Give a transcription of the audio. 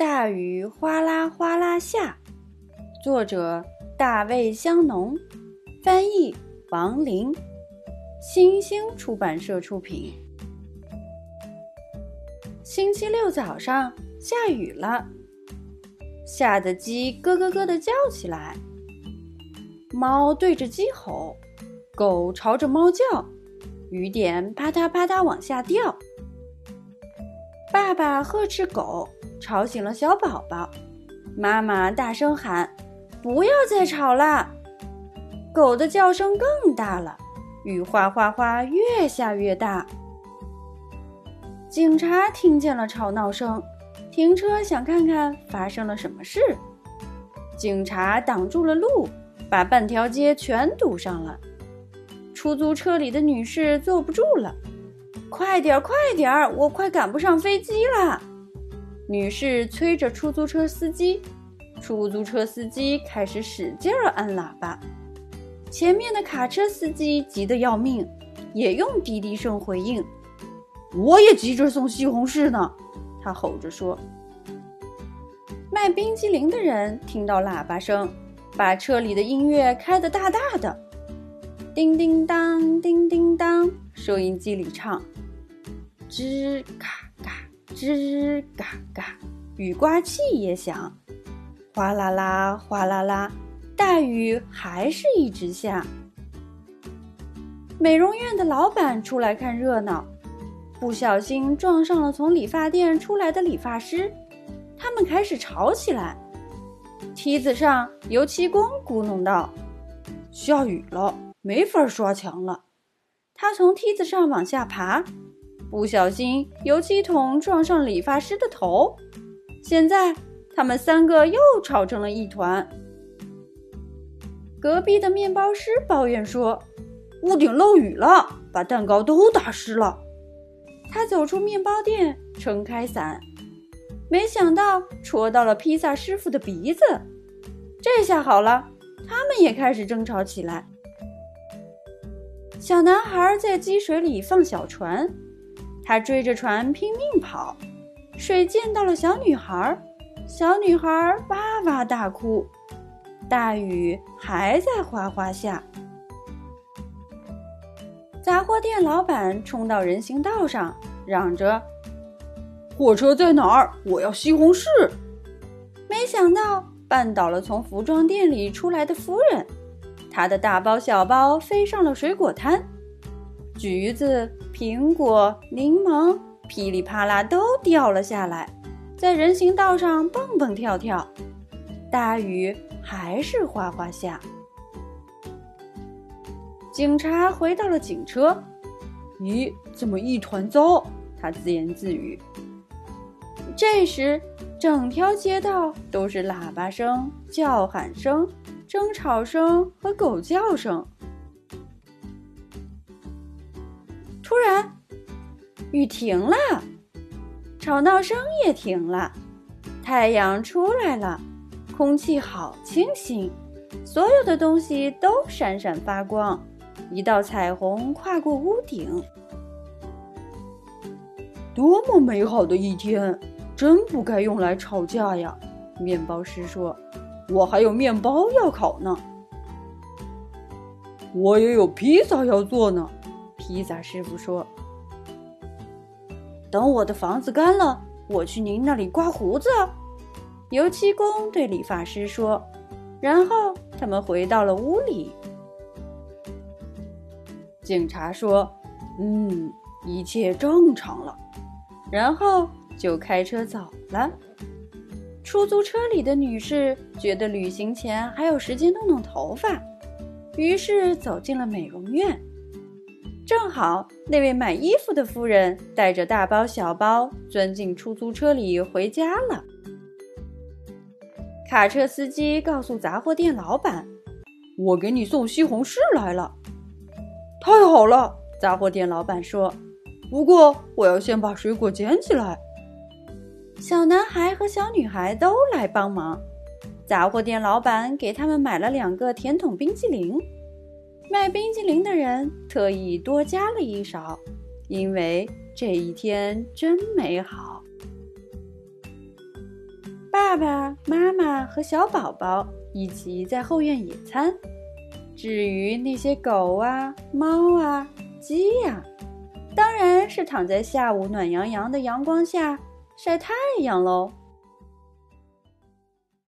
大雨哗啦哗啦下，作者大卫香农，翻译王林，新星出版社出品。星期六早上下雨了，吓得鸡咯咯咯地叫起来，猫对着鸡吼，狗朝着猫叫，雨点啪嗒啪嗒往下掉。爸爸呵斥狗，吵醒了小宝宝。妈妈大声喊，不要再吵啦！狗的叫声更大了，雨哗哗哗越下越大。警察听见了吵闹声，停车想看看发生了什么事。警察挡住了路，把半条街全堵上了。出租车里的女士坐不住了，快点快点，我快赶不上飞机了。女士催着出租车司机，出租车司机开始使劲按喇叭。前面的卡车司机急得要命，也用滴滴声回应。我也急着送西红柿呢，他吼着说。卖冰激凌的人听到喇叭声，把车里的音乐开得大大的。叮叮当叮叮当，收音机里唱吱嘎嘎吱嘎嘎，雨刮器也响，哗啦啦哗啦啦，大雨还是一直下。美容院的老板出来看热闹，不小心撞上了从理发店出来的理发师，他们开始吵起来。梯子上油漆工咕哝道，下雨了，没法刷墙了。他从梯子上往下爬，不小心油漆桶撞上理发师的头。现在他们三个又吵成了一团。隔壁的面包师抱怨说，屋顶漏雨了，把蛋糕都打湿了。他走出面包店，撑开伞，没想到戳到了披萨师傅的鼻子。这下好了，他们也开始争吵起来。小男孩在积水里放小船，他追着船拼命跑，水溅到了小女孩，小女孩哇哇大哭，大雨还在哗哗下。杂货店老板冲到人行道上，嚷着，火车在哪儿？我要西红柿！没想到绊倒了从服装店里出来的夫人，他的大包小包飞上了水果摊，橘子、苹果、柠檬噼里啪啦都掉了下来，在人行道上蹦蹦跳跳。大雨还是哗哗下。警察回到了警车，咦，怎么一团糟？他自言自语。这时整条街道都是喇叭声、叫喊声、争吵声和狗叫声。突然，雨停了，吵闹声也停了，太阳出来了，空气好清新，所有的东西都闪闪发光，一道彩虹跨过屋顶。多么美好的一天，真不该用来吵架呀，面包师说。我还有面包要烤呢，我也有披萨要做呢，披萨师傅说。等我的房子干了，我去您那里刮胡子，油漆工对理发师说。然后他们回到了屋里。警察说，一切正常了，然后就开车走了。出租车里的女士觉得旅行前还有时间弄弄头发，于是走进了美容院。正好那位买衣服的夫人带着大包小包钻进出租车里回家了。卡车司机告诉杂货店老板，我给你送西红柿来了。太好了，杂货店老板说，不过我要先把水果捡起来。小男孩和小女孩都来帮忙，杂货店老板给他们买了2个甜筒冰激凌，卖冰激凌的人特意多加了一勺，因为这一天真美好。爸爸妈妈和小宝宝一起在后院野餐。至于那些狗啊、猫啊、鸡呀，当然是躺在下午暖洋洋的阳光下晒太阳喽。